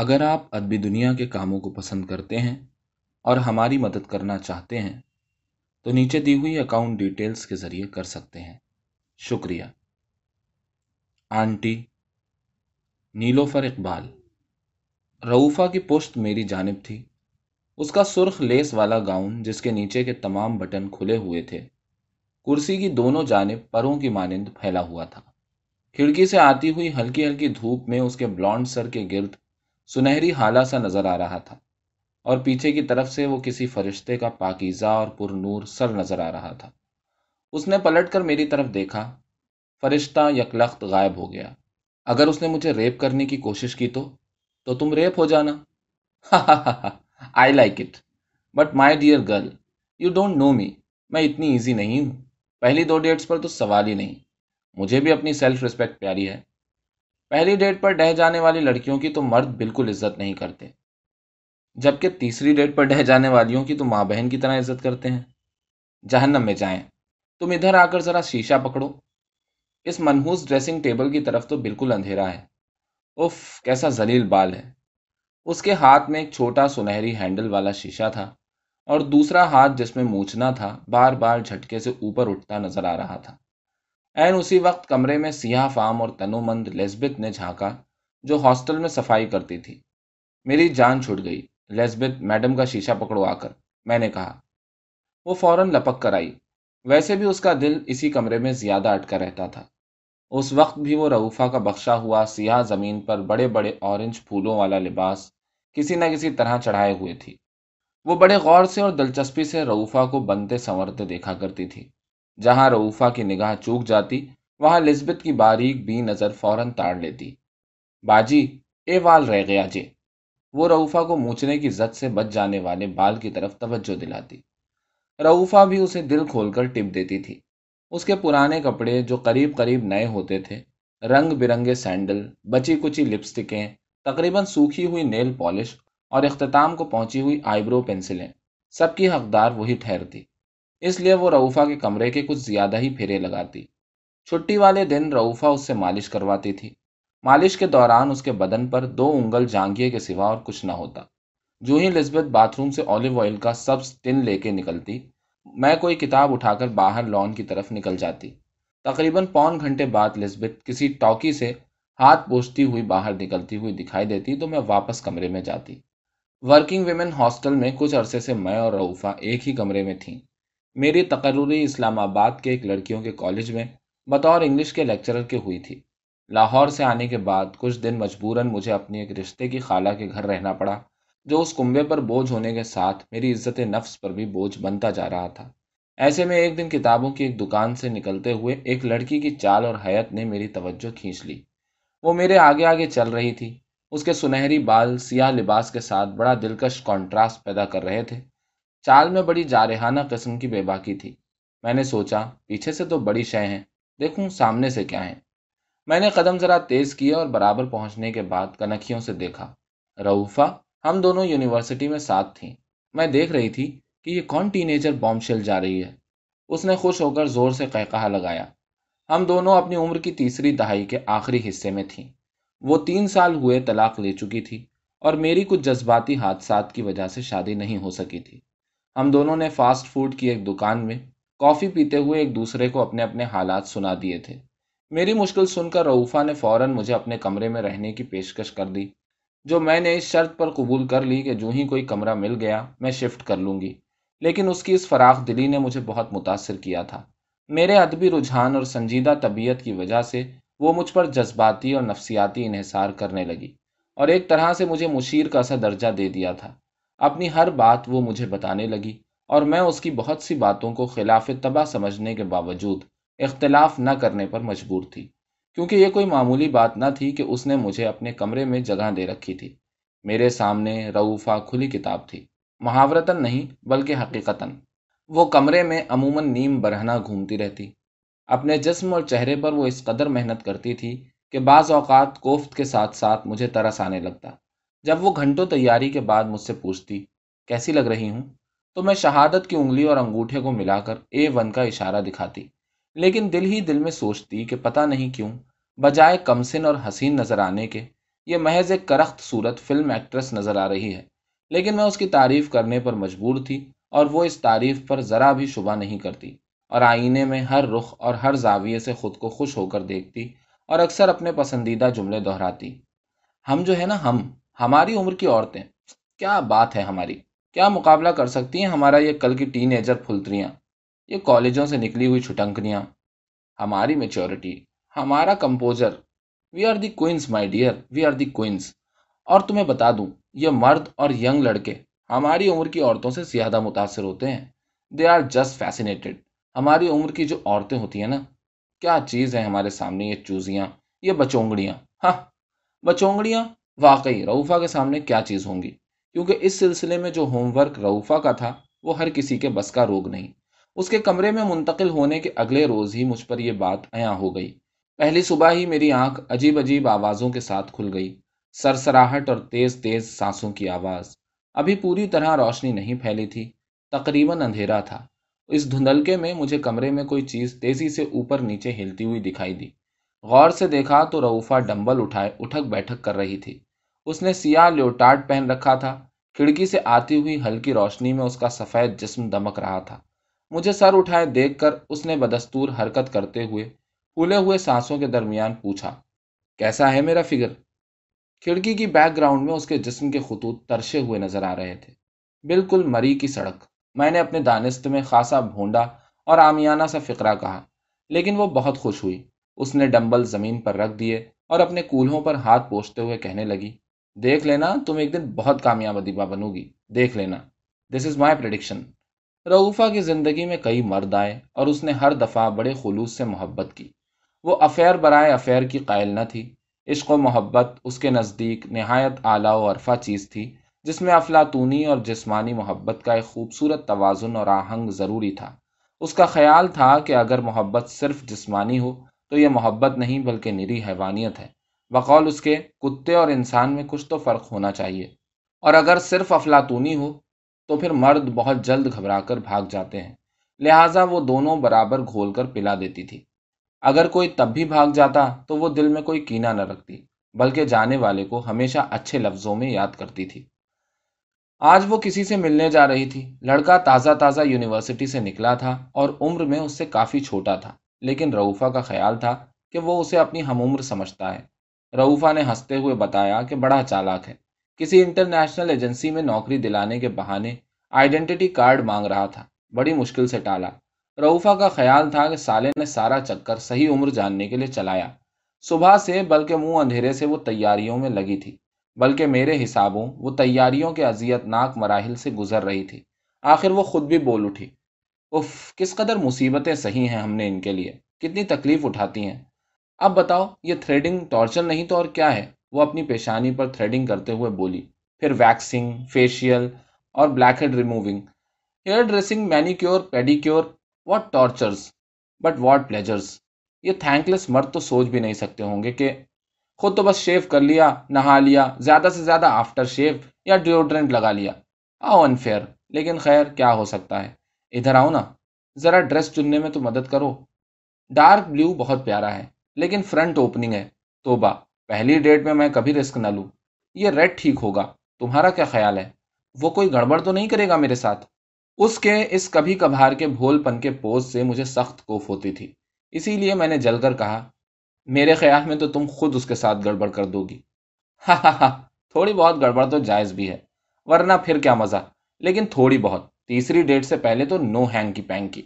اگر آپ ادبی دنیا کے کاموں کو پسند کرتے ہیں اور ہماری مدد کرنا چاہتے ہیں تو نیچے دی ہوئی اکاؤنٹ ڈیٹیلز کے ذریعے کر سکتے ہیں۔ شکریہ۔ آنٹی نیلوفر اقبال۔ رعوفہ کی پشت میری جانب تھی۔ اس کا سرخ لیس والا گاؤن جس کے نیچے کے تمام بٹن کھلے ہوئے تھے کرسی کی دونوں جانب پروں کی مانند پھیلا ہوا تھا۔ کھڑکی سے آتی ہوئی ہلکی ہلکی دھوپ میں اس کے بلونڈ سر کے گرد سنہری ہالہ سا نظر آ رہا تھا اور پیچھے کی طرف سے وہ کسی فرشتے کا پاکیزہ اور پر نور سر نظر آ رہا تھا۔ اس نے پلٹ کر میری طرف دیکھا۔ فرشتہ یکلخت غائب ہو گیا۔ اگر اس نے مجھے ریپ کرنے کی کوشش کی تو تم ریپ ہو جانا۔ I like it but my dear girl you don't know me. میں اتنی ایزی نہیں ہوں، پہلی دو ڈیٹس پر تو سوال ہی نہیں۔ مجھے بھی اپنی سیلف ریسپیکٹ پیاری ہے۔ پہلی ڈیٹ پر ڈہ جانے والی لڑکیوں کی تو مرد بالکل عزت نہیں کرتے، جبکہ تیسری ڈیٹ پر ڈہ جانے والیوں کی تو ماں بہن کی طرح عزت کرتے ہیں۔ جہنم میں جائیں، تم ادھر آ کر ذرا شیشہ پکڑو۔ اس منحوس ڈریسنگ ٹیبل کی طرف تو بالکل اندھیرا ہے۔ اف، کیسا ذلیل بال ہے۔ اس کے ہاتھ میں ایک چھوٹا سنہری ہینڈل والا شیشہ تھا اور دوسرا ہاتھ جس میں موچنا تھا بار بار جھٹکے سے اوپر اٹھتا نظر آ رہا تھا۔ عین اسی وقت کمرے میں سیاہ فام اور تنومند لیزبتھ نے جھانکا جو ہاسٹل میں صفائی کرتی تھی۔ میری جان چھٹ گئی۔ لیزبتھ میڈم کا شیشہ پکڑو آ کر، میں نے کہا۔ وہ فوراً لپک کر آئی۔ ویسے بھی اس کا دل اسی کمرے میں زیادہ اٹکا رہتا تھا۔ اس وقت بھی وہ رعوفہ کا بخشا ہوا سیاہ زمین پر بڑے بڑے اورنج پھولوں والا لباس کسی نہ کسی طرح چڑھائے ہوئے تھی۔ وہ بڑے غور سے اور دلچسپی سے رعوفہ کو بنتے سنورتے دیکھا کرتی تھی۔ جہاں رعوفہ کی نگاہ چوک جاتی وہاں لیزبتھ کی باریک بین نظر فوراً تاڑ لیتی۔ باجی، اے وال رہ گیا جے۔ وہ رعوفہ کو موچنے کی زد سے بچ جانے والے بال کی طرف توجہ دلاتی۔ رعوفہ بھی اسے دل کھول کر ٹپ دیتی تھی۔ اس کے پرانے کپڑے جو قریب قریب نئے ہوتے تھے، رنگ برنگے سینڈل، بچی کچی لپسٹکیں، تقریباً سوکھی ہوئی نیل پالش اور اختتام کو پہنچی ہوئی آئی برو پنسلیں، سب کی حقدار وہی ٹھہرتی۔ اس لیے وہ رعوفہ کے کمرے کے کچھ زیادہ ہی پھیرے لگاتی۔ چھٹی والے دن رعوفہ اس سے مالش کرواتی تھی۔ مالش کے دوران اس کے بدن پر دو انگل جانگیے کے سوا اور کچھ نہ ہوتا۔ جو ہی لیزبتھ باتھ روم سے اولیو آئل کا سبز ٹن لے کے نکلتی، میں کوئی کتاب اٹھا کر باہر لان کی طرف نکل جاتی۔ تقریباً پون گھنٹے بعد لیزبتھ کسی ٹاکی سے ہاتھ پوچھتی ہوئی باہر نکلتی ہوئی دکھائی دیتی تو میں واپس کمرے میں جاتی۔ ورکنگ ویمن ہاسٹل میں کچھ عرصے سے میں اور رعوفہ ایک ہی کمرے میں تھیں۔ میری تقرری اسلام آباد کے ایک لڑکیوں کے کالج میں بطور انگلش کے لیکچرر کے ہوئی تھی۔ لاہور سے آنے کے بعد کچھ دن مجبوراً مجھے اپنی ایک رشتے کی خالہ کے گھر رہنا پڑا جو اس کنبے پر بوجھ ہونے کے ساتھ میری عزت نفس پر بھی بوجھ بنتا جا رہا تھا۔ ایسے میں ایک دن کتابوں کی ایک دکان سے نکلتے ہوئے ایک لڑکی کی چال اور ہیئت نے میری توجہ کھینچ لی۔ وہ میرے آگے آگے چل رہی تھی۔ اس کے سنہری بال سیاہ لباس کے ساتھ بڑا دلکش کانٹراسٹ پیدا کر رہے تھے۔ چال میں بڑی جارحانہ قسم کی بے باکی تھی۔ میں نے سوچا پیچھے سے تو بڑی شے ہیں، دیکھوں سامنے سے کیا ہیں۔ میں نے قدم ذرا تیز کیے اور برابر پہنچنے کے بعد کنکھیوں سے دیکھا۔ رعوفہ، ہم دونوں یونیورسٹی میں ساتھ تھیں۔ میں دیکھ رہی تھی کہ یہ کون ٹین ایجر بام شیل جا رہی ہے۔ اس نے خوش ہو کر زور سے قہقہہ لگایا۔ ہم دونوں اپنی عمر کی تیسری دہائی کے آخری حصے میں تھیں۔ وہ 3 سال ہوئے طلاق لے چکی تھی اور میری کچھ جذباتی حادثات کی وجہ سے شادی نہیں ہو سکی تھی۔ ہم دونوں نے فاسٹ فوڈ کی ایک دکان میں کافی پیتے ہوئے ایک دوسرے کو اپنے اپنے حالات سنا دیے تھے۔ میری مشکل سن کر رعوفہ نے فوراً مجھے اپنے کمرے میں رہنے کی پیشکش کر دی جو میں نے اس شرط پر قبول کر لی کہ جو ہی کوئی کمرہ مل گیا میں شفٹ کر لوں گی، لیکن اس کی اس فراخ دلی نے مجھے بہت متاثر کیا تھا۔ میرے ادبی رجحان اور سنجیدہ طبیعت کی وجہ سے وہ مجھ پر جذباتی اور نفسیاتی انحصار کرنے لگی اور ایک طرح سے مجھے مشیر کا سا درجہ دے دیا تھا۔ اپنی ہر بات وہ مجھے بتانے لگی اور میں اس کی بہت سی باتوں کو خلاف طبع سمجھنے کے باوجود اختلاف نہ کرنے پر مجبور تھی، کیونکہ یہ کوئی معمولی بات نہ تھی کہ اس نے مجھے اپنے کمرے میں جگہ دے رکھی تھی۔ میرے سامنے رعوفہ کھلی کتاب تھی، محاورتاً نہیں بلکہ حقیقتاً۔ وہ کمرے میں عموماً نیم برہنہ گھومتی رہتی۔ اپنے جسم اور چہرے پر وہ اس قدر محنت کرتی تھی کہ بعض اوقات کوفت کے ساتھ ساتھ مجھے ترس آنے لگتا۔ جب وہ گھنٹوں تیاری کے بعد مجھ سے پوچھتی کیسی لگ رہی ہوں تو میں شہادت کی انگلی اور انگوٹھے کو ملا کر A1 کا اشارہ دکھاتی، لیکن دل ہی دل میں سوچتی کہ پتہ نہیں کیوں بجائے کمسن اور حسین نظر آنے کے یہ محض ایک کرخت صورت فلم ایکٹریس نظر آ رہی ہے، لیکن میں اس کی تعریف کرنے پر مجبور تھی اور وہ اس تعریف پر ذرا بھی شبہ نہیں کرتی اور آئینے میں ہر رخ اور ہر زاویے سے خود کو خوش ہو کر دیکھتی اور اکثر اپنے پسندیدہ جملے دہراتی۔ ہم جو ہے نا، ہماری عمر کی عورتیں، کیا بات ہے ہماری، کیا مقابلہ کر سکتی ہیں ہمارا یہ کل کی ٹین ایجر پھلتریاں، یہ کالجوں سے نکلی ہوئی چھٹنکنیاں، ہماری میچیورٹی، ہمارا composer. We are the queens my dear, we are the queens. اور تمہیں بتا دوں، یہ مرد اور ینگ لڑکے ہماری عمر کی عورتوں سے زیادہ متاثر ہوتے ہیں۔ They are just fascinated. ہماری عمر کی جو عورتیں ہوتی ہیں نا، کیا چیز ہیں ہمارے سامنے یہ چوزیاں، یہ بچونگڑیاں۔ ہاں، بچونگڑیاں واقعی رعوفہ کے سامنے کیا چیز ہوں گی، کیونکہ اس سلسلے میں جو ہوم ورک رعوفہ کا تھا وہ ہر کسی کے بس کا روگ نہیں۔ اس کے کمرے میں منتقل ہونے کے اگلے روز ہی مجھ پر یہ بات عیاں ہو گئی۔ پہلی صبح ہی میری آنکھ عجیب عجیب آوازوں کے ساتھ کھل گئی، سرسراہٹ اور تیز تیز سانسوں کی آواز۔ ابھی پوری طرح روشنی نہیں پھیلی تھی، تقریباً اندھیرا تھا۔ اس دھندلکے میں مجھے کمرے میں کوئی چیز تیزی سے اوپر نیچے ہلتی ہوئی دکھائی دی۔ غور سے دیکھا تو رعوفہ ڈمبل اٹھائے اٹھک بیٹھک کر رہی تھی۔ اس نے سیاہ لیوٹارڈ پہن رکھا تھا، کھڑکی سے آتی ہوئی ہلکی روشنی میں اس کا سفید جسم دمک رہا تھا۔ مجھے سر اٹھائے دیکھ کر اس نے بدستور حرکت کرتے ہوئے پھولے ہوئے سانسوں کے درمیان پوچھا، کیسا ہے میرا فگر؟ کھڑکی کی بیک گراؤنڈ میں اس کے جسم کے خطوط ترشے ہوئے نظر آ رہے تھے، بالکل مری کی سڑک۔ میں نے اپنے دانست میں خاصا بھونڈا اور عامیانہ سا فقرہ کہا، لیکن وہ بہت خوش ہوئی۔ اس نے ڈمبل زمین پر رکھ دیے اور اپنے کولہوں پر ہاتھ پوچھتے ہوئے کہنے لگی، دیکھ لینا، تم ایک دن بہت کامیاب ادیبہ بنو گی، دیکھ لینا۔ دس از مائی پریڈکشن۔ رعوفہ کی زندگی میں کئی مرد آئے اور اس نے ہر دفعہ بڑے خلوص سے محبت کی۔ وہ افیئر برائے افیئر کی قائل نہ تھی۔ عشق و محبت اس کے نزدیک نہایت اعلیٰ و عرفہ چیز تھی، جس میں افلاطونی اور جسمانی محبت کا ایک خوبصورت توازن اور آہنگ ضروری تھا۔ اس کا خیال تھا کہ اگر محبت صرف جسمانی ہو تو یہ محبت نہیں بلکہ نری حیوانیت ہے۔ بقول اس کے، کتے اور انسان میں کچھ تو فرق ہونا چاہیے، اور اگر صرف افلاطونی ہو تو پھر مرد بہت جلد گھبرا کر بھاگ جاتے ہیں، لہٰذا وہ دونوں برابر گھول کر پلا دیتی تھی۔ اگر کوئی تب بھی بھاگ جاتا تو وہ دل میں کوئی کینہ نہ رکھتی، بلکہ جانے والے کو ہمیشہ اچھے لفظوں میں یاد کرتی تھی۔ آج وہ کسی سے ملنے جا رہی تھی۔ لڑکا تازہ تازہ یونیورسٹی سے نکلا تھا اور عمر میں اس سے کافی چھوٹا تھا، لیکن رعوفہ کا خیال تھا کہ وہ اسے اپنی ہم عمر سمجھتا ہے۔ رعوفہ نے ہنستے ہوئے بتایا کہ بڑا چالاک ہے، کسی انٹرنیشنل ایجنسی میں نوکری دلانے کے بہانے آئیڈینٹی کارڈ مانگ رہا تھا، بڑی مشکل سے ٹالا۔ رعوفہ کا خیال تھا کہ سالے نے سارا چکر صحیح عمر جاننے کے لیے چلایا۔ صبح سے بلکہ منہ اندھیرے سے وہ تیاریوں میں لگی تھی، بلکہ میرے حسابوں وہ تیاریوں کے اذیت ناک مراحل سے گزر رہی تھی۔ آخر وہ خود بھی بول اٹھی، اف، کس قدر مصیبتیں سہی ہیں ہم نے ان کے لیے، کتنی تکلیف اٹھاتی ہیں۔ اب بتاؤ، یہ تھریڈنگ ٹارچر نہیں تو اور کیا ہے؟ وہ اپنی پیشانی پر تھریڈنگ کرتے ہوئے بولی، پھر ویکسنگ، فیشیل اور black head removing, hair dressing, manicure, pedicure. What tortures but what pleasures. یہ تھینک لیس مرد تو سوچ بھی نہیں سکتے ہوں گے کہ خود تو بس شیو کر لیا، نہا لیا، زیادہ سے زیادہ آفٹر شیو یا ڈیوڈرنٹ لگا لیا۔ آؤ انفیئر، لیکن خیر کیا ہو سکتا ہے۔ ادھر آؤ نا، ذرا ڈریس چننے میں تو مدد کرو۔ ڈارک بلیو بہت پیارا ہے، لیکن فرنٹ اوپننگ ہے۔ توبہ، پہلی ڈیٹ میں کبھی رسک نہ لوں۔ یہ ریڈ ٹھیک ہوگا، تمہارا کیا خیال ہے؟ وہ کوئی گڑبڑ تو نہیں کرے گا میرے ساتھ؟ اس کے اس کبھی کبھار کے بھول پن کے پوز سے مجھے سخت کوف ہوتی تھی، اسی لیے میں نے جل کر کہا، میرے خیال میں تو تم خود اس کے ساتھ گڑبڑ کر دو گی۔ ہاں ہاں ہاں، تھوڑی بہت گڑبڑ تو جائز بھی ہے، ورنہ پھر کیا مزہ، لیکن تھوڑی بہت، تیسری ڈیٹ سے پہلے تو نو ہینکی پینکی۔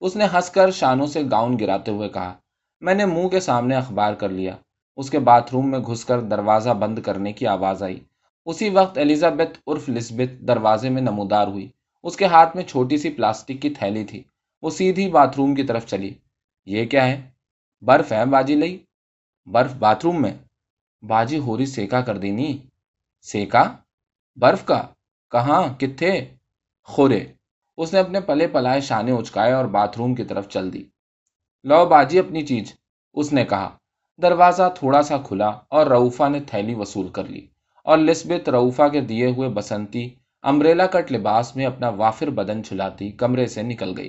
اس نے ہنس کر شانوں سے گاؤن گراتے ہوئے کہا۔ میں نے منہ کے سامنے اخبار کر لیا۔ اس کے باتھ روم میں گھس کر دروازہ بند کرنے کی آواز آئی۔ اسی وقت الزابتھ عرف لسبتھ دروازے میں نمودار ہوئی۔ اس کے ہاتھ میں چھوٹی سی پلاسٹک کی تھیلی تھی۔ وہ سیدھی باتھ روم کی طرف چلی۔ یہ کیا ہے؟ برف ہے باجی لئی۔ برف باتھ روم میں؟ باجی ہوری سیکا کر دینی۔ سیکا؟ برف کا؟ کہاں کتھے؟ خورے۔ اس نے اپنے پلے پلائے شانے اچکائے اور باتھ روم کی طرف چل دی۔ لو باجی اپنی چیز، اس نے کہا۔ دروازہ تھوڑا سا کھلا اور رعوفہ نے تھیلی وصول کر لی، اور لسبتھ رعوفہ کے دیے ہوئے بسنتی امبریلا کٹ لباس میں اپنا وافر بدن چھلاتی کمرے سے نکل گئی۔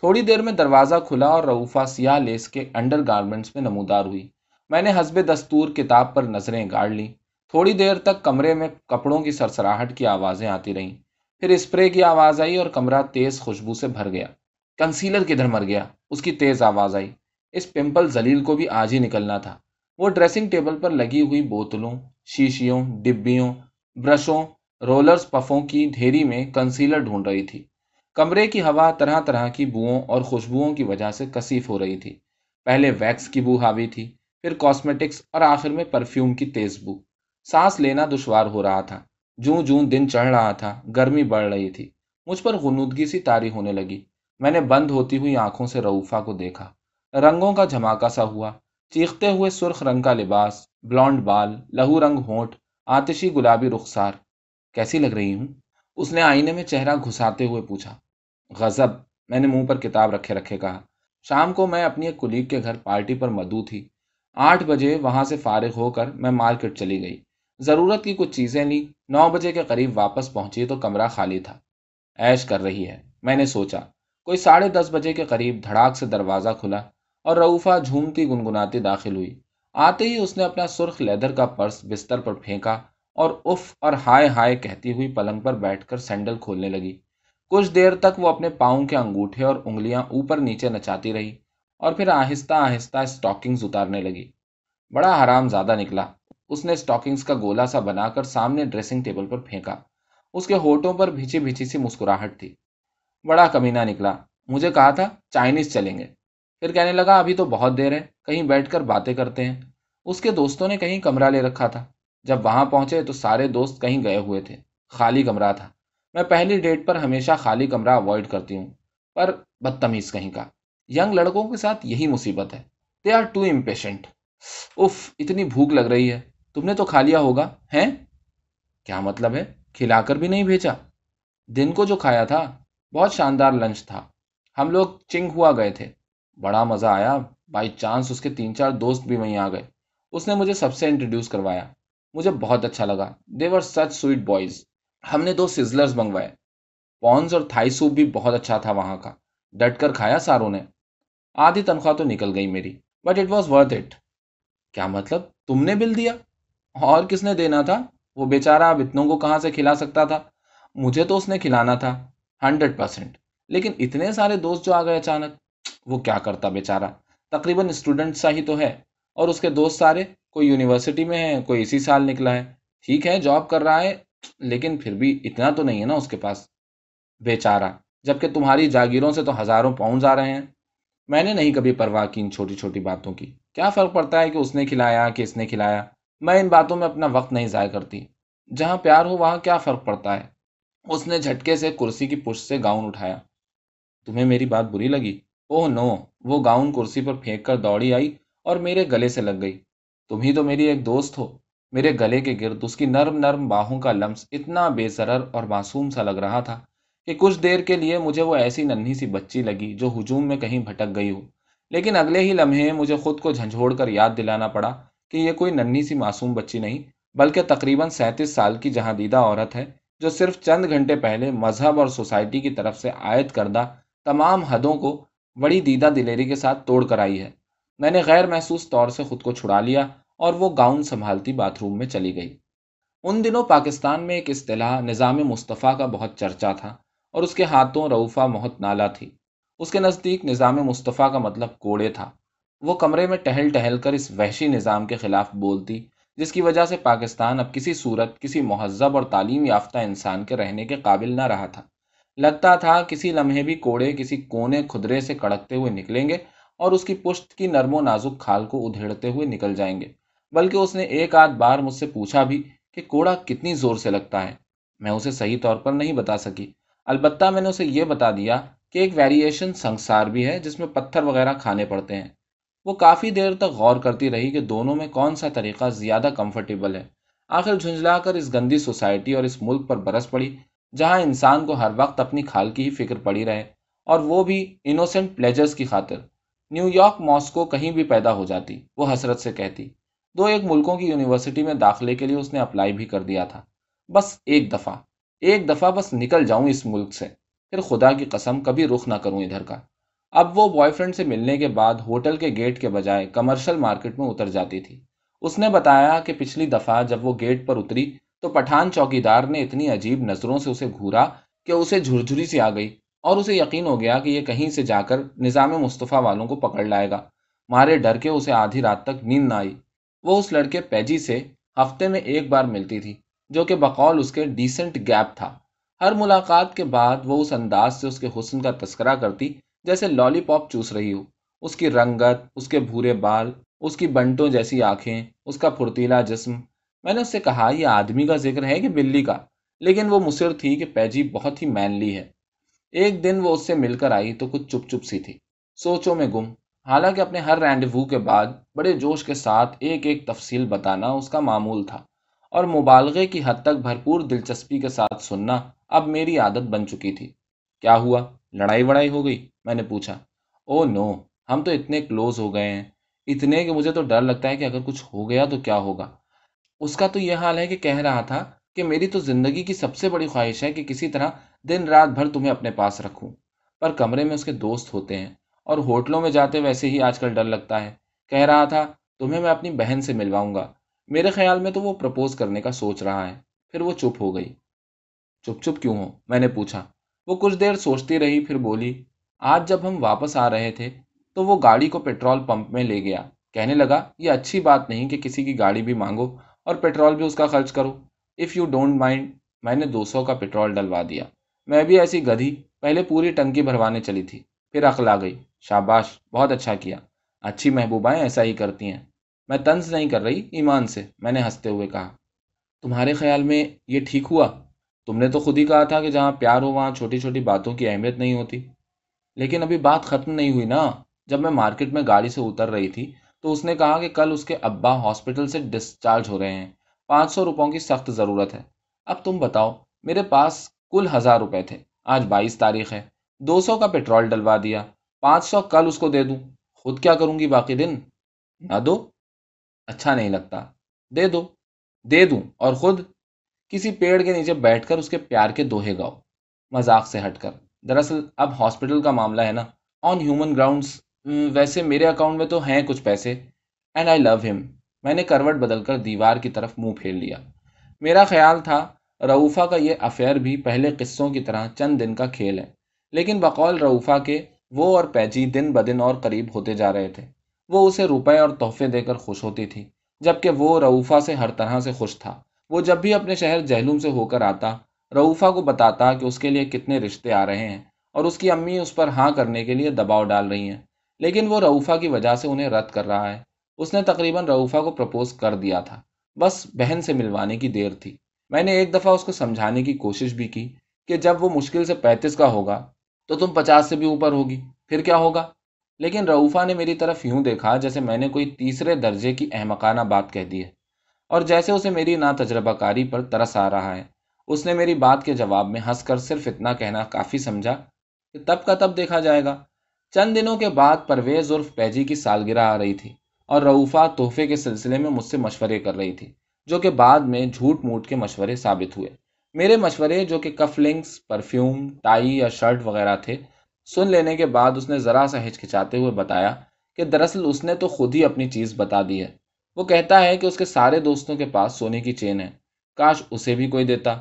تھوڑی دیر میں دروازہ کھلا اور رعوفہ سیاہ لیس کے انڈر گارمنٹس میں نمودار ہوئی۔ میں نے حسب دستور کتاب پر نظریں گاڑ لیں۔ تھوڑی دیر تک کمرے میں کپڑوں کی سرسراہٹ کی آوازیں آتی رہیں، پھر اسپرے کی آواز آئی اور کمرہ تیز خوشبو سے بھر گیا۔ کنسیلر کدھر مر گیا، اس کی تیز آواز آئی۔ اس پمپل ذلیل کو بھی آج ہی نکلنا تھا۔ وہ ڈریسنگ ٹیبل پر لگی ہوئی بوتلوں، شیشیوں، ڈبیوں، برشوں، رولرز، پفوں کی ڈھیری میں کنسیلر ڈھونڈ رہی تھی۔ کمرے کی ہوا طرح طرح کی بوؤں اور خوشبوؤں کی وجہ سے کثیف ہو رہی تھی۔ پہلے ویکس کی بو حاوی تھی، پھر کاسمیٹکس اور آخر میں پرفیوم کی تیز بو۔ سانس لینا دشوار ہو رہا تھا۔ جوں جوں دن چڑھ رہا تھا، گرمی بڑھ رہی تھی۔ مجھ پر غنودگی سی طاری ہونے لگی۔ میں نے بند ہوتی ہوئی آنکھوں سے رعوفہ کو دیکھا۔ رنگوں کا جھماکہ سا ہوا، چیختے ہوئے سرخ رنگ کا لباس، بلونڈ بال، لہو رنگ ہونٹ، آتشی گلابی رخسار۔ کیسی لگ رہی ہوں؟ اس نے آئینے میں چہرہ گھساتے ہوئے پوچھا۔ غضب، میں نے منہ پر کتاب رکھے رکھے کہا۔ شام کو میں اپنی ایک کولیگ کے گھر پارٹی پر مدعو تھی۔ 8 بجے وہاں سے فارغ ہو کر میں مارکیٹ چلی گئی، ضرورت کی کچھ چیزیں لی۔ 9 بجے کے قریب واپس پہنچی تو کمرہ خالی تھا۔ عیش کر رہی ہے، میں نے سوچا۔ کوئی 10:30 بجے کے قریب دھڑاک سے دروازہ کھلا اور رعوفہ جھومتی گنگناتی داخل ہوئی۔ آتے ہی اس نے اپنا سرخ لیدر کا پرس بستر پر پھینکا اور اف اور ہائے ہائے کہتی ہوئی پلنگ پر بیٹھ کر سینڈل کھولنے لگی۔ کچھ دیر تک وہ اپنے پاؤں کے انگوٹھے اور انگلیاں اوپر نیچے نچاتی رہی اور پھر آہستہ آہستہ اسٹاکنگز اتارنے لگی۔ بڑا حرام زیادہ نکلا۔ اس نے اسٹاکنگز کا گولا سا بنا کر سامنے ڈریسنگ ٹیبل پر پھینکا۔ اس کے ہونٹوں پر بھیچی بھیچی سی مسکراہٹ تھی۔ بڑا کمینہ نکلا، مجھے کہا تھا چائنیز چلیں گے، پھر کہنے لگا ابھی تو بہت دیر ہے، کہیں بیٹھ کر باتیں کرتے ہیں۔ اس کے دوستوں نے کہیں کمرہ لے رکھا تھا۔ جب وہاں پہنچے تو سارے دوست کہیں گئے ہوئے تھے، خالی کمرہ تھا۔ میں پہلی ڈیٹ پر ہمیشہ خالی کمرہ اوائڈ کرتی ہوں، پر بدتمیز کہیں کا۔ ینگ لڑکوں کے ساتھ یہی مصیبت ہے، دے آر ٹو امپیشنٹ۔ اف، اتنی بھوک لگ رہی ہے، تم نے تو کھا لیا ہوگا؟ ہیں؟ کیا مطلب ہے، کھلا کر بھی نہیں بھیجا؟ دن کو جو کھایا تھا بہت شاندار لنچ تھا، ہم لوگ چنگ ہوا گئے تھے، بڑا مزہ آیا۔ بائی چانس اس کے 3-4 دوست بھی وہیں آ گئے۔ اس نے مجھے سب سے انٹروڈیوس کروایا، مجھے بہت اچھا لگا۔ They were such sweet boys. ہم نے 2 سزلرز منگوائے۔ پونز اور تھائی سوپ بھی بہت اچھا تھا وہاں کا، ڈٹ کر کھایا ساروں نے۔ آدھی تنخواہ تو نکل گئی میری، but it was worth it. کیا مطلب، تم نے بل دیا؟ اور کس نے دینا تھا؟ وہ بیچارہ اب اتنوں کو کہاں سے کھلا سکتا تھا؟ مجھے تو اس نے کھلانا تھا 100%، لیکن اتنے سارے دوست جو آ گئے اچانک، وہ کیا کرتا بیچارہ؟ تقریباً اسٹوڈنٹ سا ہی تو ہے، اور اس کے دوست سارے کوئی یونیورسٹی میں ہے، کوئی اسی سال نکلا ہے۔ ٹھیک ہے جاب کر رہا ہے، لیکن پھر بھی اتنا تو نہیں ہے نا اس کے پاس، بیچارہ۔ جبکہ تمہاری جاگیروں سے تو ہزاروں پاؤنڈز آ رہے ہیں۔ میں نے نہیں کبھی پرواہ کی ان چھوٹی چھوٹی باتوں کی۔ کیا فرق پڑتا ہے کہ اس نے کھلایا کہ اس نے کھلایا، میں ان باتوں میں اپنا وقت نہیں ضائع کرتی۔ جہاں پیار ہو وہاں کیا فرق پڑتا ہے۔ اس نے جھٹکے سے کرسی کی پشت سے گاؤن اٹھایا۔ تمہیں میری بات بری لگی؟ اوہ نو۔ وہ گاؤن کرسی پر پھینک کر دوڑی آئی اور میرے گلے سے لگ گئی۔ تم ہی تو میری ایک دوست ہو۔ میرے گلے کے گرد اس کی نرم نرم باہوں کا لمس اتنا بے ضرر اور معصوم سا لگ رہا تھا کہ کچھ دیر کے لیے مجھے وہ ایسی ننھی سی بچی لگی جو ہجوم میں کہیں بھٹک گئی ہو، لیکن اگلے ہی لمحے مجھے خود کو جھنجھوڑ کر یاد دلانا پڑا کہ یہ کوئی ننھی سی معصوم بچی نہیں، بلکہ تقریباً 37 سال کی جہاں دیدہ عورت ہے جو صرف چند گھنٹے پہلے مذہب اور سوسائٹی کی طرف سے عائد کردہ تمام حدوں کو بڑی دیدہ دلیری کے ساتھ توڑ کر آئی ہے۔ میں نے غیر محسوس طور سے خود کو چھڑا لیا اور وہ گاؤن سنبھالتی باتھ روم میں چلی گئی۔ ان دنوں پاکستان میں ایک اصطلاح نظام مصطفیٰ کا بہت چرچا تھا، اور اس کے ہاتھوں رعوفہ موت نالا تھی۔ اس کے نزدیک نظام مصطفیٰ کا مطلب کوڑے تھا۔ وہ کمرے میں ٹہل ٹہل کر اس وحشی نظام کے خلاف بولتی، جس کی وجہ سے پاکستان اب کسی صورت کسی مہذب اور تعلیم یافتہ انسان کے رہنے کے قابل نہ رہا تھا۔ لگتا تھا کسی لمحے بھی کوڑے کسی کونے کھدرے سے کڑکتے ہوئے نکلیں گے اور اس کی پشت کی نرم و نازک کھال کو ادھیڑتے ہوئے نکل جائیں گے۔ بلکہ اس نے ایک آدھ بار مجھ سے پوچھا بھی کہ کوڑا کتنی زور سے لگتا ہے۔ میں اسے صحیح طور پر نہیں بتا سکی، البتہ میں نے اسے یہ بتا دیا کہ ایک ویریشن سنسار بھی ہے جس میں پتھر وغیرہ کھانے پڑتے ہیں۔ وہ کافی دیر تک غور کرتی رہی کہ دونوں میں کون سا طریقہ زیادہ کمفرٹیبل ہے۔ آخر جھنجھلا کر اس گندی سوسائٹی اور اس ملک پر برس پڑی جہاں انسان کو ہر وقت اپنی کھال کی ہی فکر پڑی رہے، اور وہ بھی انوسنٹ پلیجرز کی خاطر۔ نیو یارک، ماسکو، کہیں بھی پیدا ہو جاتی، وہ حسرت سے کہتی۔ 2-1 ملکوں کی یونیورسٹی میں داخلے کے لیے اس نے اپلائی بھی کر دیا تھا۔ بس ایک دفعہ بس نکل جاؤں اس ملک سے، پھر خدا کی قسم کبھی رخ نہ کروں ادھر کا۔ اب وہ بوائے فرینڈ سے ملنے کے بعد ہوٹل کے گیٹ کے بجائے کمرشل مارکیٹ میں اتر جاتی تھی۔ اس نے بتایا کہ پچھلی دفعہ جب وہ گیٹ پر اتری تو پٹھان چوکیدار نے اتنی عجیب نظروں سے اسے گھورا کہ اسے جھرجھری سی آ گئی اور اسے یقین ہو گیا کہ یہ کہیں سے جا کر نظام مصطفیٰ والوں کو پکڑ لائے گا۔ مارے ڈر کے اسے آدھی رات تک نیند نہ آئی۔ وہ اس لڑکے پیجی سے ہفتے میں ایک بار ملتی تھی جو کہ بقول اس کے ڈیسنٹ گیپ تھا۔ ہر ملاقات کے بعد وہ اس انداز سے اس کے حسن کا تذکرہ کرتی جیسے لالی پاپ چوس رہی ہو۔ اس کی رنگت، اس کے بھورے بال، اس کی بنٹوں جیسی آنکھیں، اس کا پھرتیلا جسم۔ میں نے اس سے کہا یہ آدمی کا ذکر ہے کہ بلی کا، لیکن وہ مصر تھی کہ پیجی بہت ہی مینلی ہے۔ ایک دن وہ اس سے مل کر آئی تو کچھ چپ چپ سی تھی، سوچوں میں گم۔ حالانکہ اپنے ہر رینڈیوو کے بعد بڑے جوش کے ساتھ ایک ایک تفصیل بتانا اس کا معمول تھا، اور مبالغے کی حد تک بھرپور دلچسپی کے ساتھ سننا اب میری عادت بن چکی تھی۔ کیا ہوا، لڑائی وڑائی ہو گئی؟ میں نے پوچھا۔ او نو، ہم تو اتنے کلوز ہو گئے ہیں، اتنے کہ مجھے تو ڈر لگتا ہے کہ اگر کچھ ہو گیا تو کیا ہوگا۔ اس کا تو یہ حال ہے کہ کہہ رہا تھا کہ میری تو زندگی کی سب سے بڑی خواہش ہے کہ کسی طرح دن رات بھر تمہیں اپنے پاس رکھوں، پر کمرے میں اس کے دوست ہوتے ہیں اور ہوٹلوں میں جاتے ویسے ہی آج کل ڈر لگتا ہے۔ کہہ رہا تھا تمہیں میں اپنی بہن سے ملواؤں گا، میرے خیال میں تو وہ پرپوز کرنے کا سوچ رہا ہے۔ پھر وہ چپ ہو گئی۔ چپ چپ کیوں ہو؟ میں نے پوچھا۔ وہ کچھ دیر سوچتی رہی، پھر بولی، آج جب ہم واپس آ رہے تھے تو وہ گاڑی کو پیٹرول پمپ میں لے گیا۔ کہنے لگا یہ اچھی بات نہیں کہ کسی کی گاڑی بھی مانگو اور پیٹرول بھی اس کا خرچ کرو۔ اف یو ڈونٹ مائنڈ، میں نے 200 کا پیٹرول ڈلوا دیا۔ میں بھی ایسی گدھی، پہلے پوری ٹنکی بھروانے چلی تھی، پھر عقل آ گئی۔ شاباش، بہت اچھا کیا، اچھی محبوبائیں ایسا ہی کرتی ہیں۔ میں طنز نہیں کر رہی، ایمان سے، میں نے ہنستے ہوئے کہا۔ تمہارے خیال میں یہ ٹھیک ہوا؟ تم نے تو خود ہی کہا تھا کہ جہاں پیار ہو وہاں چھوٹی چھوٹی باتوں کی اہمیت نہیں ہوتی۔ لیکن ابھی بات ختم نہیں ہوئی نا۔ جب میں مارکیٹ میں گاڑی سے اتر رہی تھی تو اس نے کہا کہ کل اس کے ابا ہاسپٹل سے ڈسچارج ہو رہے ہیں، 500 روپوں کی سخت ضرورت ہے۔ اب تم بتاؤ، میرے پاس کل 1000 روپے تھے، آج 22 تاریخ ہے، 200 کا پیٹرول ڈلوا دیا، 500 کل اس کو دے دوں، خود کیا کروں گی باقی دن؟ نہ دو، اچھا نہیں لگتا، دے دو۔ دے دوں اور خود کسی پیڑ کے نیچے بیٹھ کر اس کے پیار کے دوہے گاؤ، مذاق سے ہٹ کر۔ دراصل اب ہاسپٹل کا معاملہ ہے نا، آن ہیومن گراؤنڈس۔ ویسے میرے اکاؤنٹ میں تو ہیں کچھ پیسے، اینڈ آئی لو ہم۔ میں نے کروٹ بدل کر دیوار کی طرف منہ پھیر لیا۔ میرا خیال تھا رعوفہ کا یہ افیئر بھی پہلے قصوں کی طرح چند دن کا کھیل ہے، لیکن بقول رعوفہ کے وہ اور پیجی دن بدن اور قریب ہوتے جا رہے تھے۔ وہ اسے روپے اور تحفے دے کر خوش ہوتی تھی، جبکہ وہ رعوفہ سے ہر طرح سے خوش تھا۔ وہ جب بھی اپنے شہر جہلم سے ہو کر آتا، رعوفہ کو بتاتا کہ اس کے لیے کتنے رشتے آ رہے ہیں، اور اس کی امی اس پر ہاں کرنے کے لیے دباؤ ڈال رہی ہیں، لیکن وہ رعوفہ کی وجہ سے انہیں رد کر رہا ہے۔ اس نے تقریباً رعوفہ کو پرپوز کر دیا تھا، بس بہن سے ملوانے کی دیر تھی۔ میں نے ایک دفعہ اس کو سمجھانے کی کوشش بھی کی کہ جب وہ مشکل سے 35 کا ہوگا تو تم 50 سے بھی اوپر ہوگی، پھر کیا ہوگا؟ لیکن رعوفہ نے میری طرف یوں دیکھا جیسے میں نے کوئی تیسرے درجے کی احمقانہ بات کہہ دی ہے، اور جیسے اسے میری ناتجربہ کاری پر ترس آ رہا ہے۔ اس نے میری بات کے جواب میں ہنس کر صرف اتنا کہنا کافی سمجھا کہ تب کا تب دیکھا جائے گا۔ چند دنوں کے بعد پرویز عرف پیجی کی سالگرہ آ رہی تھی، اور رعوفہ تحفے کے سلسلے میں مجھ سے مشورے کر رہی تھی، جو کہ بعد میں جھوٹ موٹ کے مشورے ثابت ہوئے۔ میرے مشورے، جو کہ کف لنکس، پرفیوم، ٹائی یا شرٹ وغیرہ تھے، سن لینے کے بعد اس نے ذرا سا ہچکچاتے ہوئے بتایا کہ دراصل اس نے تو خود ہی اپنی چیز بتا دی ہے۔ وہ کہتا ہے کہ اس کے سارے دوستوں کے پاس سونے کی چین ہے، کاش اسے بھی کوئی دیتا۔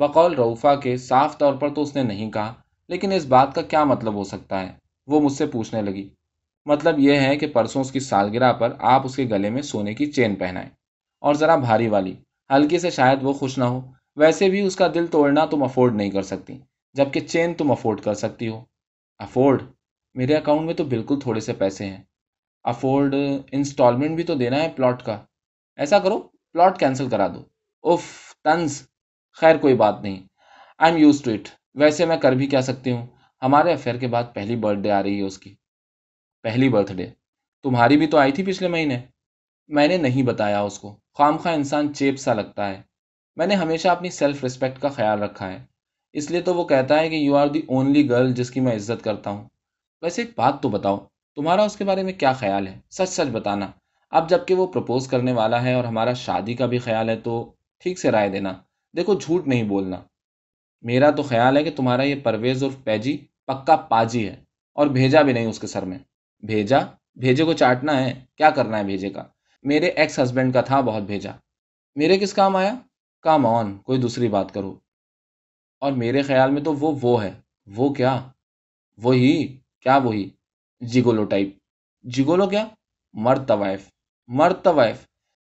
بقول رعوفہ کے صاف طور پر تو اس نے نہیں کہا، لیکن اس بات کا کیا مطلب ہو سکتا ہے؟ وہ مجھ سے پوچھنے لگی، مطلب یہ ہے کہ پرسوں اس کی سالگرہ پر آپ اس کے گلے میں سونے کی چین پہنائیں، اور ذرا بھاری والی، ہلکی سے شاید وہ خوش نہ ہو۔ ویسے بھی اس کا دل توڑنا تم افورڈ نہیں کر سکتی، جبکہ چین تم افورڈ کر سکتی ہو۔ افورڈ؟ میرے اکاؤنٹ میں تو بالکل تھوڑے سے پیسے ہیں۔ افورڈ انسٹالمنٹ بھی تو دینا ہے پلاٹ کا، ایسا کرو پلاٹ کینسل کرا دو۔ اف، طنز، خیر کوئی بات نہیں، I am used to it. ویسے میں کر بھی کیا سکتی ہوں، ہمارے افیئر کے بعد پہلی برتھ ڈے آ رہی ہے اس کی۔ پہلی برتھ ڈے؟ تمہاری بھی تو آئی تھی پچھلے مہینے۔ میں نے نہیں بتایا اس کو، خام خواہ انسان چیپ سا لگتا ہے۔ میں نے ہمیشہ اپنی سیلف ریسپیکٹ کا خیال رکھا ہے، اس لیے تو وہ کہتا ہے کہ you are the only girl جس کی میں عزت کرتا ہوں۔ ویسے ایک بات تو بتاؤ، تمہارا اس کے بارے میں کیا خیال ہے؟ سچ سچ بتانا، اب جب کہ وہ پرپوز کرنے والا ہے اور ہمارا شادی کا بھی خیال ہے تو ٹھیک سے رائے دینا، دیکھو جھوٹ نہیں بولنا۔ میرا تو خیال ہے کہ تمہارا یہ پرویز اور پیجی پکا پاجی ہے، اور بھیجا بھی نہیں اس کے سر میں۔ بھیجا؟ بھیجے کو چاٹنا ہے، کیا کرنا ہے بھیجے کا؟ میرے ایکس ہسبینڈ کا تھا بہت بھیجا. میرے کس کام آیا؟ کام آن، کوئی دوسری بات کرو. اور میرے خیال میں تو وہ ہے. وہ کیا؟ وہی جگولو ٹائپ. جگولو کیا؟ مرد طوائف.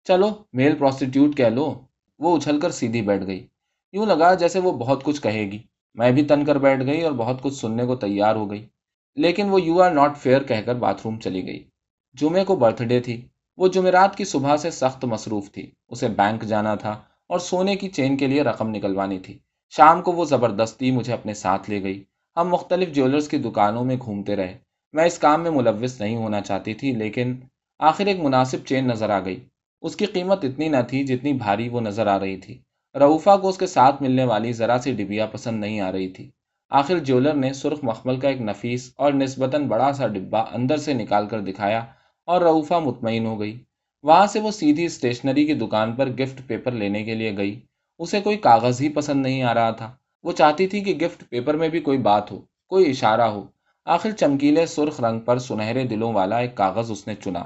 چلو میل پروسٹیٹیوٹ کہہ لو. وہ اچھل کر سیدھی بیٹھ گئی. یوں لگا جیسے وہ بہت کچھ کہے گی. میں بھی تن کر بیٹھ گئی اور بہت کچھ سننے کو تیار ہو گئی، لیکن وہ یو آر ناٹ فیئر کہہ کر باتھ روم چلی گئی. جمعے کو برتھ ڈے تھی. وہ جمعرات کی صبح سے سخت مصروف تھی. اسے بینک جانا تھا اور سونے کی چین کے لیے رقم نکلوانی تھی. شام کو وہ زبردستی مجھے اپنے ساتھ لے گئی. ہم مختلف جیولرز کی دکانوں میں گھومتے رہے. میں اس کام میں ملوث نہیں ہونا چاہتی تھی، لیکن آخر ایک مناسب چین نظر آ گئی. اس کی قیمت اتنی نہ تھی جتنی بھاری وہ نظر آ رہی تھی. رعوفہ کو اس کے ساتھ ملنے والی ذرا سی ڈبیا پسند نہیں آ رہی تھی. آخر جیولر نے سرخ مخمل کا ایک نفیس اور نسبتاً بڑا سا ڈبہ اندر سے نکال کر دکھایا اور رعوفہ مطمئن ہو گئی. وہاں سے وہ سیدھی اسٹیشنری کی دکان پر گفٹ پیپر لینے کے لیے گئی. اسے کوئی کاغذ ہی پسند نہیں آ رہا تھا. وہ چاہتی تھی کہ گفٹ پیپر میں بھی کوئی بات ہو، کوئی اشارہ ہو. آخر چمکیلے سرخ رنگ پر سنہرے دلوں والا ایک کاغذ اس نے چنا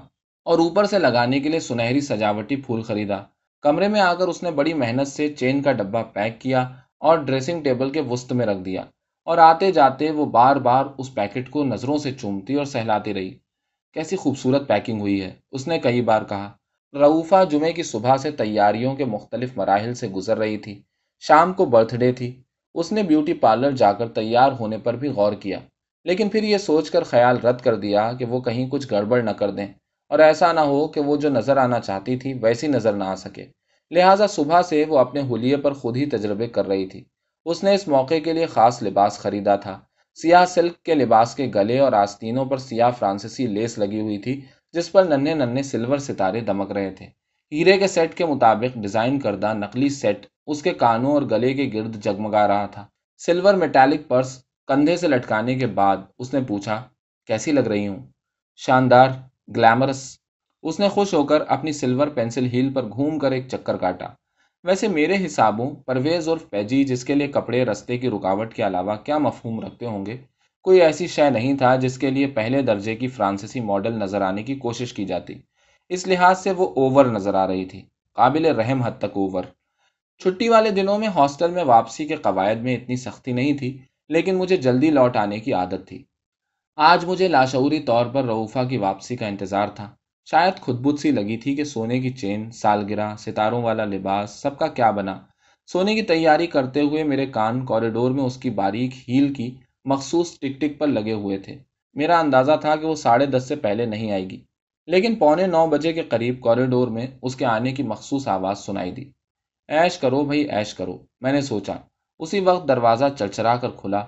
اور اوپر سے لگانے کے لیے سنہری سجاوٹی پھول خریدا. کمرے میں آ کر اس نے بڑی محنت سے چین کا ڈبہ پیک کیا اور ڈریسنگ ٹیبل کے وسط میں رکھ دیا، اور آتے جاتے وہ بار بار اس پیکٹ کو نظروں سے چومتی اور سہلاتی رہی. کیسی خوبصورت پیکنگ ہوئی ہے، اس نے کئی بار کہا. رعوفہ جمعے کی صبح سے تیاریوں کے مختلف مراحل سے گزر رہی تھی. شام کو برتھ ڈے تھی. اس نے بیوٹی پارلر جا کر تیار ہونے پر بھی غور کیا، لیکن پھر یہ سوچ کر خیال رد کر دیا کہ وہ کہیں کچھ گڑبڑ نہ کر دیں اور ایسا نہ ہو کہ وہ جو نظر آنا چاہتی تھی ویسی نظر نہ آ سکے. لہٰذا صبح سے وہ اپنے حلیے پر خود ہی تجربے کر رہی تھی. اس نے اس موقع کے لیے خاص لباس خریدا تھا. سیاہ سلک کے لباس کے گلے اور آستینوں پر سیاہ فرانسیسی لیس لگی ہوئی تھی، جس پر ننھے ننھے سلور ستارے دمک رہے تھے. ہیرے کے سیٹ کے مطابق ڈیزائن کردہ نقلی سیٹ اس کے کانوں اور گلے کے گرد جگمگا رہا تھا. سلور میٹالک پرس کندھے سے لٹکانے کے بعد اس نے پوچھا، کیسی لگ رہی ہوں؟ شاندار، گلیمرس. اس نے خوش ہو کر اپنی سلور پینسل ہیل پر گھوم کر ایک چکر کاٹا. ویسے میرے حسابوں پرویز اور پیجی، جس کے لیے کپڑے رستے کی رکاوٹ کے علاوہ کیا مفہوم رکھتے ہوں گے، کوئی ایسی شے نہیں تھا جس کے لیے پہلے درجے کی فرانسیسی ماڈل نظر آنے کی کوشش کی جاتی. اس لحاظ سے وہ اوور نظر آ رہی تھی، قابل رحم حد تک اوور. چھٹی والے دنوں میں ہاسٹل میں واپسی کے قواعد میں اتنی سختی نہیں تھی، لیکن مجھے جلدی لوٹ آنے کی عادت تھی. آج مجھے لاشعوری طور پر رعوفہ کی واپسی کا انتظار تھا. شاید خود بد سی لگی تھی کہ سونے کی چین، سالگرہ، ستاروں والا لباس، سب کا کیا بنا. سونے کی تیاری کرتے ہوئے میرے کان کوریڈور میں اس کی باریک ہیل کی مخصوص ٹک ٹک پر لگے ہوئے تھے. میرا اندازہ تھا کہ وہ 10:30 سے پہلے نہیں آئے گی، لیکن 8:45 کے قریب کوریڈور میں اس کے آنے کی مخصوص آواز سنائی دی. عیش کرو بھائی، عیش کرو، میں نے سوچا. اسی وقت دروازہ چڑچڑا کر کھلا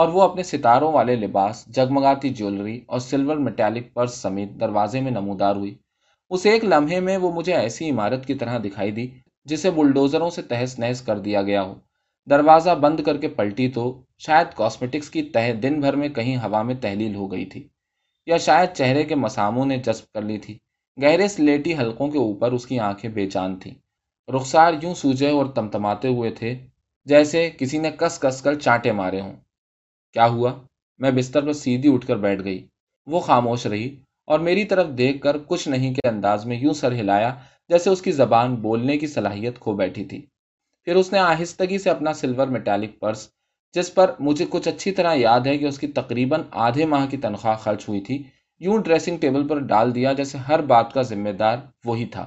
اور وہ اپنے ستاروں والے لباس، جگمگاتی جیولری اور سلور میٹالک پرس سمیت دروازے میں نمودار ہوئی. اس ایک لمحے میں وہ مجھے ایسی عمارت کی طرح دکھائی دی جسے بلڈوزروں سے تہس نہس کر دیا گیا ہو. دروازہ بند کر کے پلٹی تو شاید کاسمیٹکس کی تہہ دن بھر میں کہیں ہوا میں تحلیل ہو گئی تھی، یا شاید چہرے کے مساموں نے جذب کر لی تھی. گہرے سلیٹی حلقوں کے اوپر اس کی آنکھیں بے جان تھیں. رخسار یوں سوجے اور تمتماتے ہوئے تھے جیسے کسی نے کس کس کر چانٹے مارے ہوں. کیا ہوا؟ میں بستر پر سیدھی اٹھ کر بیٹھ گئی. وہ خاموش رہی اور میری طرف دیکھ کر کچھ نہیں کے انداز میں یوں سر ہلایا جیسے اس کی زبان بولنے کی صلاحیت کھو بیٹھی تھی. پھر اس نے آہستگی سے اپنا سلور میٹالک پرس، جس پر مجھے کچھ اچھی طرح یاد ہے کہ اس کی تقریباً آدھے ماہ کی تنخواہ خرچ ہوئی تھی، یوں ڈریسنگ ٹیبل پر ڈال دیا جیسے ہر بات کا ذمہ دار وہی تھا.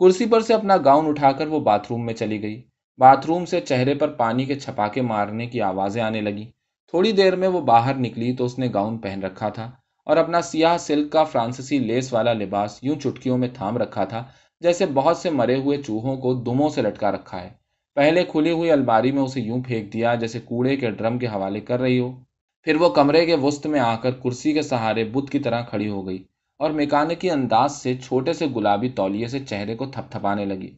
کرسی پر سے اپنا گاؤن اٹھا کر وہ باتھ روم میں چلی گئی. باتھ روم سے چہرے پر پانی کے چھپاکے مارنے کی آوازیں آنے لگیں. تھوڑی دیر میں وہ باہر نکلی تو اس نے گاؤن پہن رکھا تھا اور اپنا سیاہ سلک کا فرانسیسی لیس والا لباس یوں چٹکیوں میں تھام رکھا تھا جیسے بہت سے مرے ہوئے چوہوں کو دموں سے لٹکا رکھا ہے. پہلے کھلی ہوئی الماری میں اسے یوں پھینک دیا جیسے کوڑے کے ڈرم کے حوالے کر رہی ہو. پھر وہ کمرے کے وسط میں آ کر کرسی کے سہارے بت کی طرح کھڑی ہو گئی اور میکانیکی انداز سے چھوٹے سے گلابی تولیے سے چہرے کو تھپ تھپانے لگی.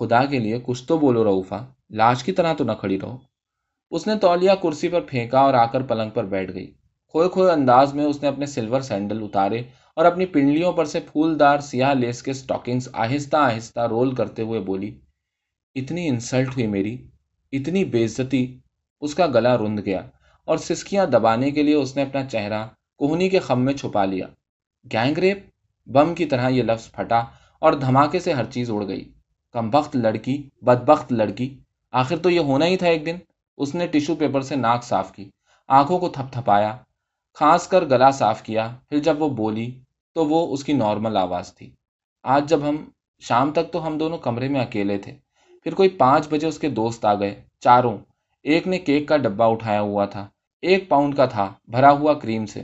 خدا کے لیے کچھ تو بولو رعوفہ، لاش کی طرح تو نہ کھڑی رہو. اس نے تولیہ کرسی پر پھینکا اور آ کر پلنگ پر بیٹھ گئی. کھوئے کھوئے انداز میں اس نے اپنے سلور سینڈل اتارے اور اپنی پنڈلیوں پر سے پھولدار سیاہ لیس کے اسٹاکنگز آہستہ آہستہ رول کرتے ہوئے بولی، اتنی انسلٹ ہوئی میری، اتنی بے عزتی. اس کا گلا رند گیا اور سسکیاں دبانے کے لیے اس نے اپنا چہرہ کوہنی کے خم میں چھپا لیا. Gang rape? بم کی طرح یہ لفظ پھٹا اور دھماکے سے ہر چیز اڑ گئی. کمبخت لڑکی، بدبخت لڑکی، آخر تو یہ ہونا ہی تھا ایک دن. اس نے ٹشو پیپر سے ناک صاف کی، آنکھوں کو تھپ تھپایا، کھانس کر گلا صاف کیا. پھر جب وہ بولی تو وہ اس کی نارمل آواز تھی. آج جب ہم شام تک تو ہم دونوں کمرے میں اکیلے تھے. پھر کوئی 5 بجے اس کے دوست آ گئے، چاروں. ایک نے کیک کا ڈبہ اٹھایا ہوا تھا، 1 پاؤنڈ کا تھا، بھرا ہوا کریم سے.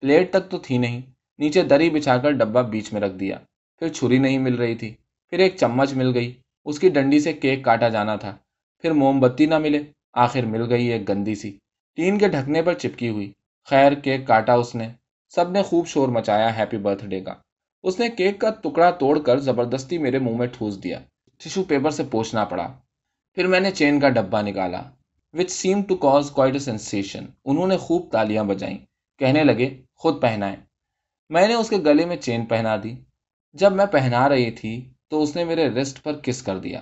پلیٹ تک تو تھی نہیں، نیچے دری بچھا کر ڈبہ بیچ میں رکھ دیا. پھر چھری نہیں مل رہی تھی، پھر ایک چمچ مل گئی، اس کی ڈنڈی سے کیک کاٹا جانا تھا. پھر موم بتی نہ ملے، آخر مل گئی ایک گندی سی، ٹین کے ڈھکنے پر چپکی ہوئی. خیر کیک کاٹا اس نے، سب نے خوب شور مچایا ہیپی برتھ ڈے کا. اس نے کیک کا ٹکڑا توڑ کر زبردستی میرے منہ میں ٹھوس دیا. ٹشو پیپر سے پوچھنا پڑا. پھر میں نے چین کا ڈبہ نکالا. Which same to cause quite a sensation. انہوں نے خوب تالیاں بجائیں، کہنے لگے خود پہنائیں. میں نے اس کے گلے میں چین پہنا دی. جب میں پہنا رہی تھی تو اس نے میرے ریسٹ پر کس کر دیا.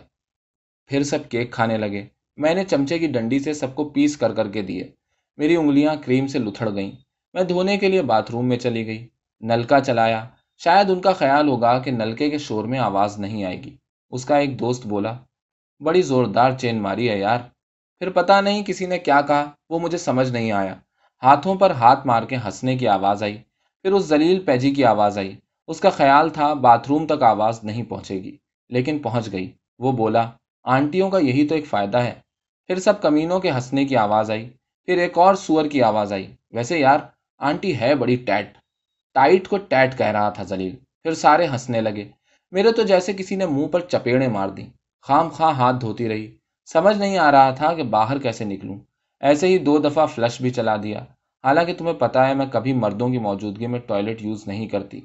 پھر سب کیک کھانے لگے. میں نے چمچے کی ڈنڈی سے سب کو پیس کر کر کے دیے. میری انگلیاں کریم سے لتھڑ گئیں. میں دھونے کے لیے باتھ روم میں چلی گئی، نلکا چلایا. شاید ان کا خیال ہوگا کہ نلکے کے شور میں آواز نہیں آئے گی. اس کا ایک دوست بولا، بڑی زوردار چین ماری ہے یار. پھر پتہ نہیں کسی نے کیا کہا، وہ مجھے سمجھ نہیں آیا. ہاتھوں پر ہاتھ مار کے ہنسنے کی آواز آئی، پھر اس ذلیل پیجی کی آواز آئی. اس کا خیال تھا باتھ روم تک آواز نہیں پہنچے گی، لیکن پہنچ گئی. وہ بولا، آنٹیوں کا یہی تو ایک فائدہ ہے. پھر سب کمینوں کے ہنسنے کی آواز آئی. پھر ایک اور سور کی آواز آئی، ویسے یار آنٹی ہے بڑی ٹیٹ. ٹائٹ کو ٹیٹ کہہ رہا تھا ذلیل. پھر سارے ہنسنے لگے. میرے تو جیسے کسی نے منہ پر چپیڑیں مار دیں. خام خواہ ہاتھ دھوتی رہی، سمجھ نہیں آ رہا تھا کہ باہر کیسے نکلوں. ایسے ہی 2 دفعہ فلش بھی چلا دیا. حالانکہ تمہیں پتہ ہے میں کبھی مردوں کی موجودگی میں ٹوائلٹ یوز نہیں کرتی،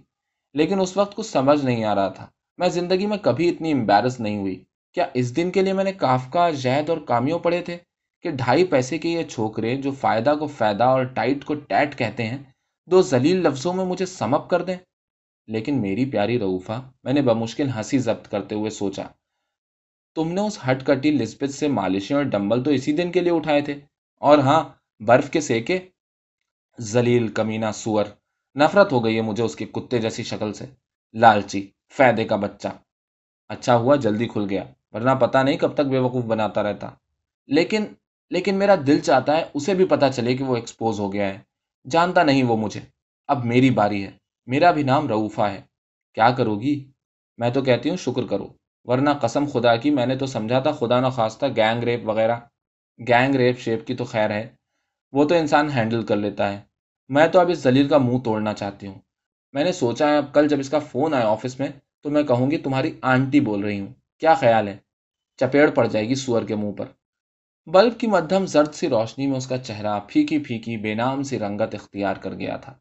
لیکن اس وقت کچھ سمجھ نہیں آ رہا تھا. میں زندگی میں کبھی اتنی امبیرس نہیں ہوئی. کیا اس دن کے لیے میں نے کافکا، زید اور کامیوں پڑھے تھے کہ 2.5 پیسے کے یہ چھوکرے جو فائدہ کو فائدہ اور ٹائٹ کو ٹیٹ کہتے ہیں، 2 ذلیل لفظوں میں مجھے سم اپ کر دیں؟ لیکن میری پیاری رعوفہ، میں نے بمشکل ہنسی ضبط کرتے ہوئے سوچا، تم نے اس ہٹ کٹی لسبت سے مالشیں اور ڈمبل تو اسی دن کے لیے اٹھائے تھے، اور ہاں برف کے سیکے. ذلیل کمینہ سور، نفرت ہو گئی ہے مجھے اس کی کتے جیسی شکل سے. لالچی فائدے کا بچہ. اچھا ہوا جلدی کھل گیا، ورنہ پتہ نہیں کب تک بیوقوف بناتا رہتا. لیکن میرا دل چاہتا ہے اسے بھی پتہ چلے کہ وہ ایکسپوز ہو گیا ہے. جانتا نہیں وہ مجھے. اب میری باری ہے. میرا بھی نام رعوفہ ہے. کیا کرو گی؟ میں تو کہتی ہوں شکر کرو، ورنہ قسم خدا کی میں نے تو سمجھا تھا خدا نخواستہ گینگ ریپ وغیرہ. گینگ ریپ شیپ کی تو خیر ہے، وہ تو انسان ہینڈل کر لیتا ہے. میں تو اب اس ذلیل کا منہ توڑنا چاہتی ہوں. میں نے سوچا ہے اب کل جب اس کا فون آئے آفس میں تو میں کہوں گی تمہاری آنٹی بول رہی ہوں. کیا خیال ہے؟ چپیڑ پڑ جائے گی سور کے منہ پر. بلب کی مدھم زرد سی روشنی میں اس کا چہرہ پھیکی پھیکی بے نام سی رنگت اختیار کر گیا تھا،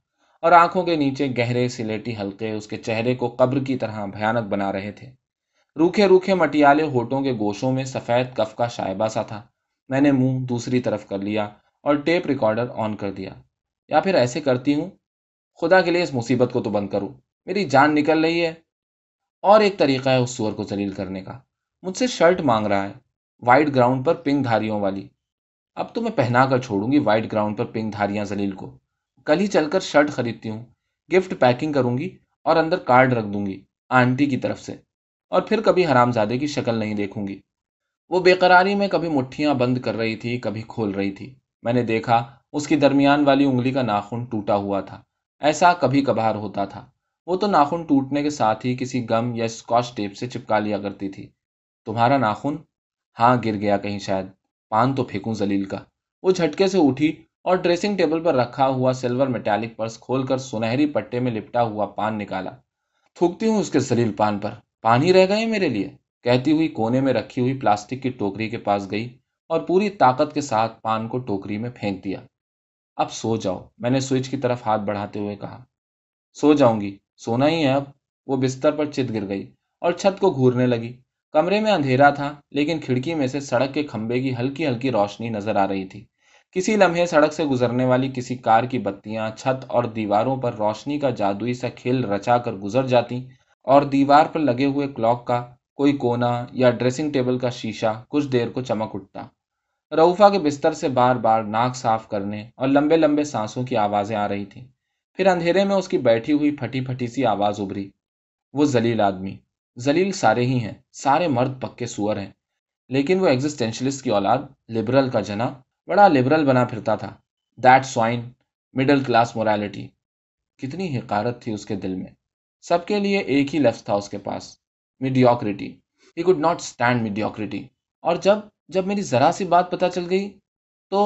اور آنکھوں کے نیچے گہرے سلیٹی حلقے اس کے چہرے کو قبر کی طرح بھیانک بنا رہے تھے. روکھے روکھے مٹیالے ہونٹوں کے گوشوں میں سفید کف کا شائبہ سا تھا. میں نے منہ دوسری طرف کر لیا اور ٹیپ ریکارڈر آن کر دیا. یا پھر ایسے کرتی ہوں، خدا کے لیے اس مصیبت کو تو بند کرو، میری جان نکل رہی ہے. اور ایک طریقہ ہے اس سور کو ذلیل کرنے کا. مجھ سے شرٹ مانگ رہا ہے، وائٹ گراؤنڈ پر پنک دھاریوں والی. اب تو میں پہنا کر چھوڑوں گی وائٹ گراؤنڈ پر پنک دھاریاں ذلیل کو. کل ہی چل کر شرٹ خریدتی ہوں، گفٹ پیکنگ کروں گی اور اندر کارڈ رکھ دوں گی آنٹی کی طرف سے، اور پھر کبھی حرام زادے کی شکل نہیں دیکھوں گی. وہ بے قراری میں کبھی مٹھیاں بند کر رہی تھی، کبھی کھول رہی تھی. میں نے دیکھا اس کی درمیان والی انگلی کا ناخن ٹوٹا ہوا تھا. ایسا کبھی کبھار ہوتا تھا. وہ تو ناخن ٹوٹنے کے ساتھ ہی کسی گم یا اسکاچ ٹیپ سے چپکا لیا کرتی تھی. تمہارا ناخن؟ ہاں، گر گیا کہیں شاید. پان تو پھینکوں ذلیل کا. وہ جھٹکے سے اٹھی اور ڈریسنگ ٹیبل پر رکھا ہوا سلور میٹالک پرس کھول کر سنہری پٹے میں لپٹا ہوا پان نکالا. تھوکتی ہوں اس کے ذلیل پان پر. پان ہی رہ گئے میرے لیے، کہتی ہوئی کونے میں رکھی ہوئی پلاسٹک کی ٹوکری کے پاس گئی اور پوری طاقت کے ساتھ پان کو ٹوکری میں پھینک دیا. اب سو جاؤ، میں نے سوئچ کی طرف ہاتھ بڑھاتے ہوئے کہا. سو جاؤں گی، سونا ہی ہے اب. وہ بستر پر چت گر گئی اور چھت کو گھورنے لگی. کمرے میں اندھیرا تھا، لیکن کھڑکی میں سے سڑک کے کھمبے کی ہلکی ہلکی روشنی نظر آ رہی تھی. کسی لمحے سڑک سے گزرنے والی کسی کار کی بتیاں چھت اور دیواروں پر روشنی کا جادوئی سا کھیل رچا کر گزر جاتی، اور دیوار پر لگے ہوئے کلاک کا کوئی کونا یا ڈریسنگ ٹیبل کا شیشہ کچھ دیر کو چمک اٹھتا. رعوفہ کے بستر سے بار بار ناک صاف کرنے اور لمبے لمبے سانسوں کی آوازیں آ رہی تھیں. پھر اندھیرے میں اس کی بیٹھی ہوئی پھٹی پھٹی سی آواز ابھری، وہ ذلیل آدمی، ذلیل سارے ہی ہیں، سارے مرد پکے سور ہیں، لیکن وہ ایگزسٹینشلسٹ کی اولاد لبرل کا جنا بڑا لبرل بنا پھرتا تھا، that swine, middle class morality. کتنی حقارت تھی اس کے دل میں، سب کے لیے ایک ہی لفظ تھا اس کے پاس، mediocrity. He could not stand mediocrity, اور جب میری ذرا سی بات پتہ چل گئی تو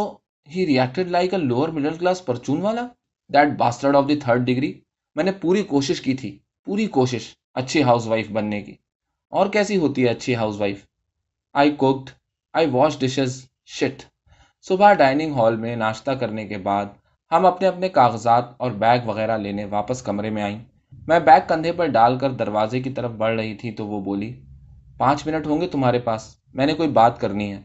he reacted like a lower middle class پرچون والا، that bastard of the third degree. میں نے پوری کوشش کی تھی، پوری کوشش اچھی ہاؤس وائف بننے کی، اور کیسی ہوتی ہے اچھی housewife? I cooked, I wash dishes, shit. صبح ڈائننگ ہال میں ناشتہ کرنے کے بعد ہم اپنے اپنے کاغذات اور بیگ وغیرہ لینے واپس کمرے میں آئیں۔ میں بیگ کندھے پر ڈال کر دروازے کی طرف بڑھ رہی تھی تو وہ بولی، 5 منٹ ہوں گے تمہارے پاس، میں نے کوئی بات کرنی ہے۔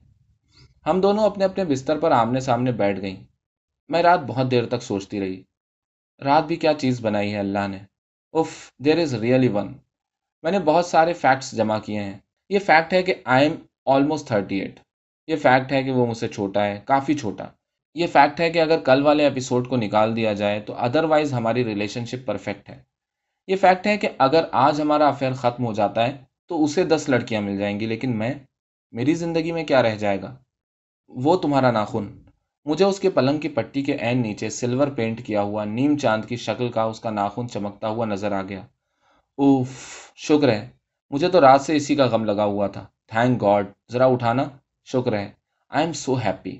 ہم دونوں اپنے اپنے بستر پر آمنے سامنے بیٹھ گئیں۔ میں رات بہت دیر تک سوچتی رہی، رات بھی کیا چیز بنائی ہے اللہ نے، اف، دیر از ریئلی ون۔ میں نے بہت سارے فیکٹس جمع کیے ہیں۔ یہ فیکٹ ہے کہ آئی ایم آلموسٹ 38، یہ فیکٹ ہے کہ وہ مجھ سے چھوٹا ہے، کافی چھوٹا۔ یہ فیکٹ ہے کہ اگر کل والے ایپیسوڈ کو نکال دیا جائے تو ادروائز ہماری ریلیشن شپ پرفیکٹ ہے۔ یہ فیکٹ ہے کہ اگر آج ہمارا افیئر ختم ہو جاتا ہے تو اسے 10 لڑکیاں مل جائیں گی، لیکن میری زندگی میں کیا رہ جائے گا؟ وہ تمہارا ناخن۔ مجھے اس کے پلنگ کی پٹی کے عین نیچے سلور پینٹ کیا ہوا نیم چاند کی شکل کا اس کا ناخن چمکتا ہوا نظر آ گیا۔ اوف، شکر ہے، مجھے تو رات سے اسی کا غم لگا ہوا تھا۔ تھینک گاڈ، ذرا اٹھانا، شکر ہے، آئی ایم سو ہیپی۔